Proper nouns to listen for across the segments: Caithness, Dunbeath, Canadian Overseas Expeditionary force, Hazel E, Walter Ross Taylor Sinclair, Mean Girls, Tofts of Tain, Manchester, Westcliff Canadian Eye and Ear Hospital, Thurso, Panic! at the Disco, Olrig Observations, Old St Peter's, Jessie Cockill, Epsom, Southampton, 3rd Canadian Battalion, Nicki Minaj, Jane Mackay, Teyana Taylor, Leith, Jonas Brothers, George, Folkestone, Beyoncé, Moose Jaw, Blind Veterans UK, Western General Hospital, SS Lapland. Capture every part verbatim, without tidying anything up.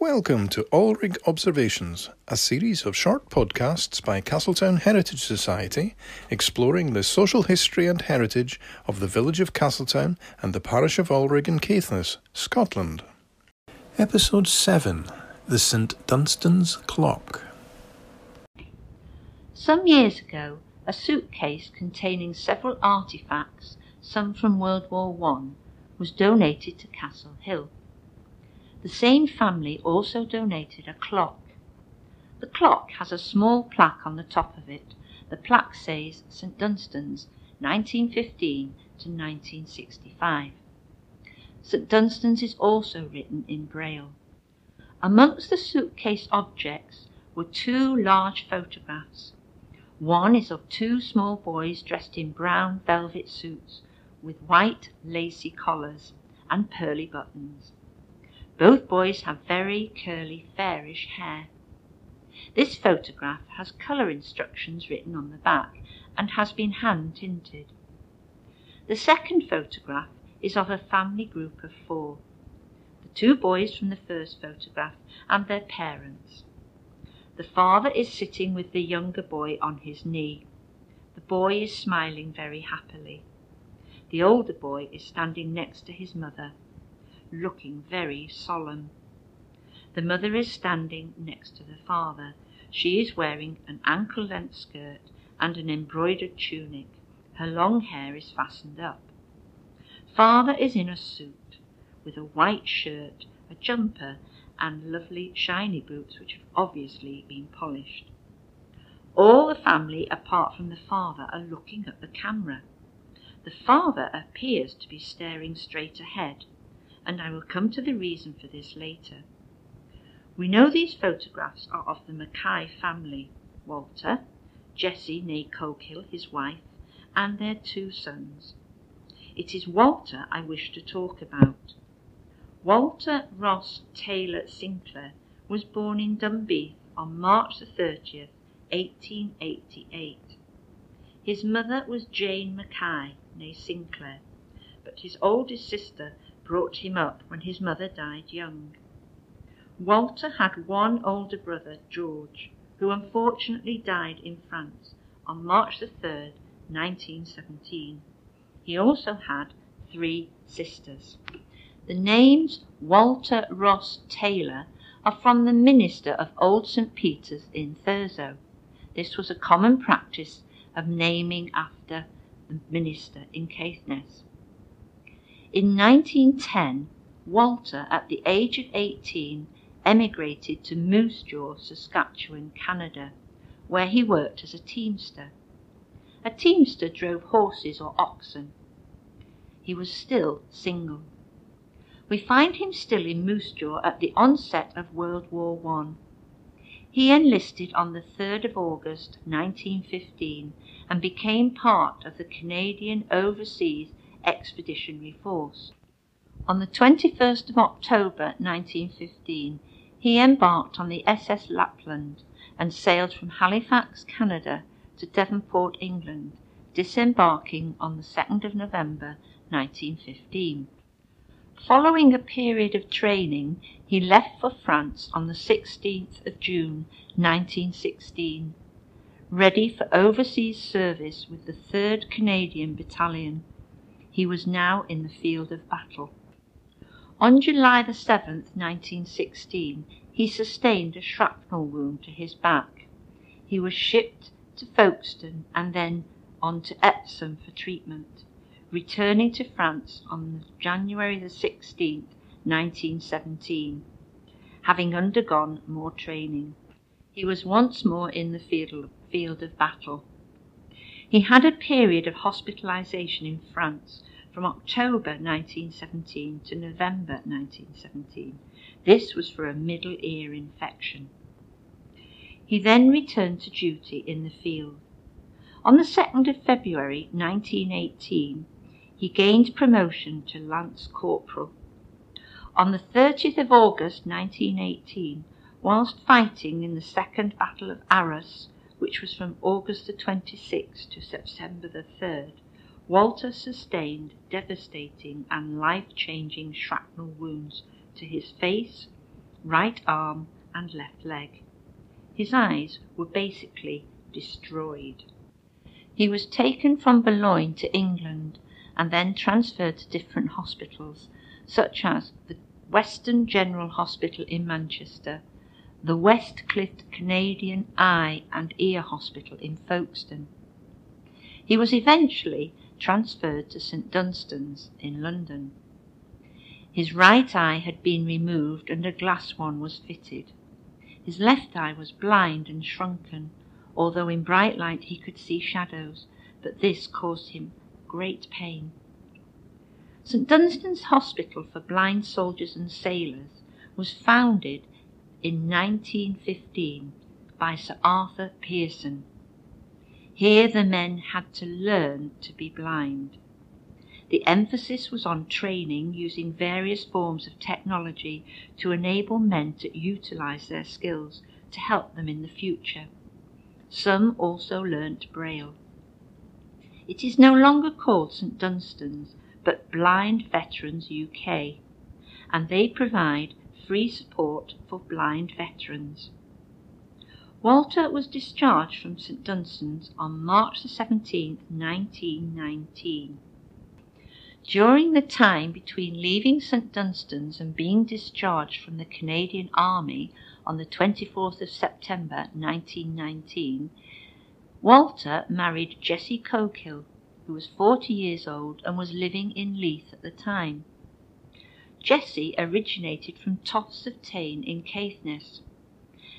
Welcome to Olrig Observations, a series of short podcasts by Castletown Heritage Society, exploring the social history and heritage of the village of Castletown and the parish of Olrig in Caithness, Scotland. Episode seven, The Saint Dunstan's Clock. Some years ago, a suitcase containing several artefacts, some from World War One, was donated to Castle Hill. The same family also donated a clock. The clock has a small plaque on the top of it. The plaque says Saint Dunstan's, nineteen fifteen to nineteen sixty-five. Saint Dunstan's is also written in Braille. Amongst the suitcase objects were two large photographs. One is of two small boys dressed in brown velvet suits with white lacy collars and pearly buttons. Both boys have very curly, fairish hair. This photograph has colour instructions written on the back and has been hand-tinted. The second photograph is of a family group of four, the two boys from the first photograph and their parents. The father is sitting with the younger boy on his knee. The boy is smiling very happily. The older boy is standing next to his mother, looking very solemn. The mother is standing next to the father. She is wearing an ankle-length skirt and an embroidered tunic. Her long hair is fastened up. Father is in a suit with a white shirt, a jumper, and lovely shiny boots which have obviously been polished. All the family, apart from the father, are looking at the camera. The father appears to be staring straight ahead, and I will come to the reason for this later. We know these photographs are of the Mackay family, Walter, Jessie Cockill, his wife, and their two sons. It is Walter I wish to talk about. Walter Ross Taylor Sinclair was born in Dunbeath on March the thirtieth, eighteen eighty-eight. His mother was Jane Mackay, née Sinclair, but his oldest sister brought him up when his mother died young. Walter had one older brother, George, who unfortunately died in France on March the third, nineteen seventeen. He also had three sisters. The names Walter Ross Taylor are from the minister of Old St Peter's in Thurso. This was a common practice of naming after the minister in Caithness. In nineteen ten, Walter, at the age of eighteen, emigrated to Moose Jaw, Saskatchewan, Canada, where he worked as a teamster. A teamster drove horses or oxen. He was still single. We find him still in Moose Jaw at the onset of World War One. He enlisted on the third of August nineteen fifteen and became part of the Canadian Overseas Expeditionary force. On the twenty-first of October nineteen fifteen, he embarked on the S S Lapland and sailed from Halifax, Canada to Devonport, England, disembarking on the second of November nineteen fifteen. Following a period of training, he left for France on the sixteenth of June nineteen sixteen, ready for overseas service with the third Canadian Battalion. He was now in the field of battle. On July the seventh, nineteen sixteen, he sustained a shrapnel wound to his back. He was shipped to Folkestone and then on to Epsom for treatment, returning to France on January the sixteenth, nineteen seventeen, having undergone more training. He was once more in the field, field of battle. He had a period of hospitalisation in France from October nineteen seventeen to November nineteen seventeen. This was for a middle ear infection. He then returned to duty in the field. On the second of February nineteen eighteen, he gained promotion to Lance Corporal. On the thirtieth of August nineteen eighteen, whilst fighting in the Second Battle of Arras, which was from August the twenty-sixth to September the third, Walter sustained devastating and life-changing shrapnel wounds to his face, right arm and left leg. His eyes were basically destroyed. He was taken from Boulogne to England and then transferred to different hospitals, such as the Western General Hospital in Manchester, the Westcliff Canadian Eye and Ear Hospital in Folkestone. He was eventually transferred to Saint Dunstan's in London. His right eye had been removed and a glass one was fitted. His left eye was blind and shrunken, although in bright light he could see shadows, but this caused him great pain. Saint Dunstan's Hospital for Blind Soldiers and Sailors was founded in nineteen fifteen by Sir Arthur Pearson. Here the men had to learn to be blind. The emphasis was on training using various forms of technology to enable men to utilise their skills to help them in the future. Some also learnt Braille. It is no longer called Saint Dunstan's, but Blind Veterans U K, and they provide free support for blind veterans. Walter was discharged from Saint Dunstan's on March seventeenth, nineteen nineteen. During the time between leaving Saint Dunstan's and being discharged from the Canadian Army on the twenty-fourth of September nineteen nineteen, Walter married Jessie Cockill, who was forty years old and was living in Leith at the time. Jessie originated from Tofts of Tain in Caithness.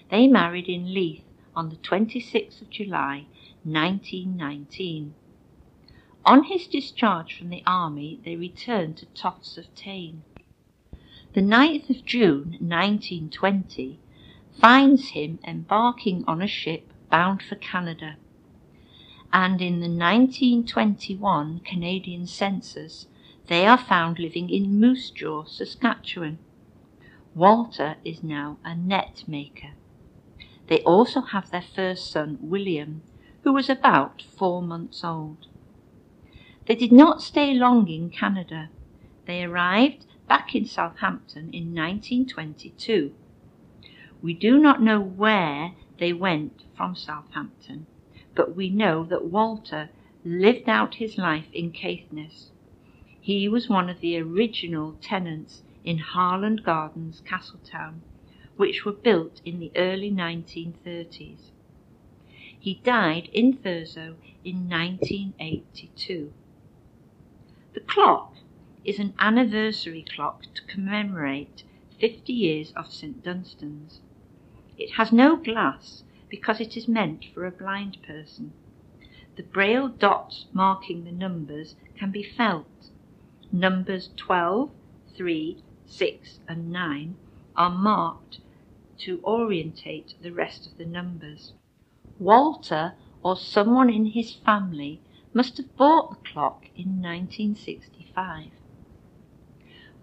They married in Leith on the twenty-sixth of July nineteen nineteen. On his discharge from the army, they returned to Tofts of Tain. The ninth of June nineteen twenty finds him embarking on a ship bound for Canada, and in the nineteen twenty-one Canadian census they are found living in Moose Jaw, Saskatchewan. Walter is now a net maker. They also have their first son, William, who was about four months old. They did not stay long in Canada. They arrived back in Southampton in nineteen twenty-two. We do not know where they went from Southampton, but we know that Walter lived out his life in Caithness. He was one of the original tenants in Harland Gardens, Castletown, which were built in the early nineteen thirties. He died in Thurso in nineteen eighty-two. The clock is an anniversary clock to commemorate fifty years of Saint Dunstan's. It has no glass because it is meant for a blind person. The Braille dots marking the numbers can be felt. Numbers twelve, three, six and nine are marked to orientate the rest of the numbers. Walter or someone in his family must have bought the clock in nineteen sixty-five.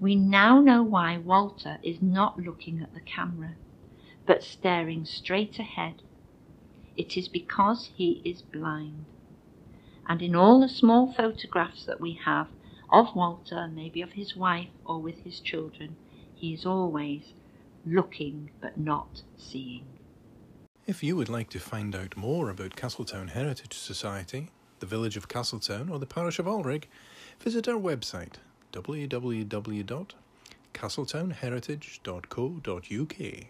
We now know why Walter is not looking at the camera, but staring straight ahead. It is because he is blind. And in all the small photographs that we have of Walter, maybe of his wife or with his children, he is always looking but not seeing. If you would like to find out more about Castletown Heritage Society, the village of Castletown or the parish of Olrig, visit our website w w w dot castletown heritage dot co dot u k.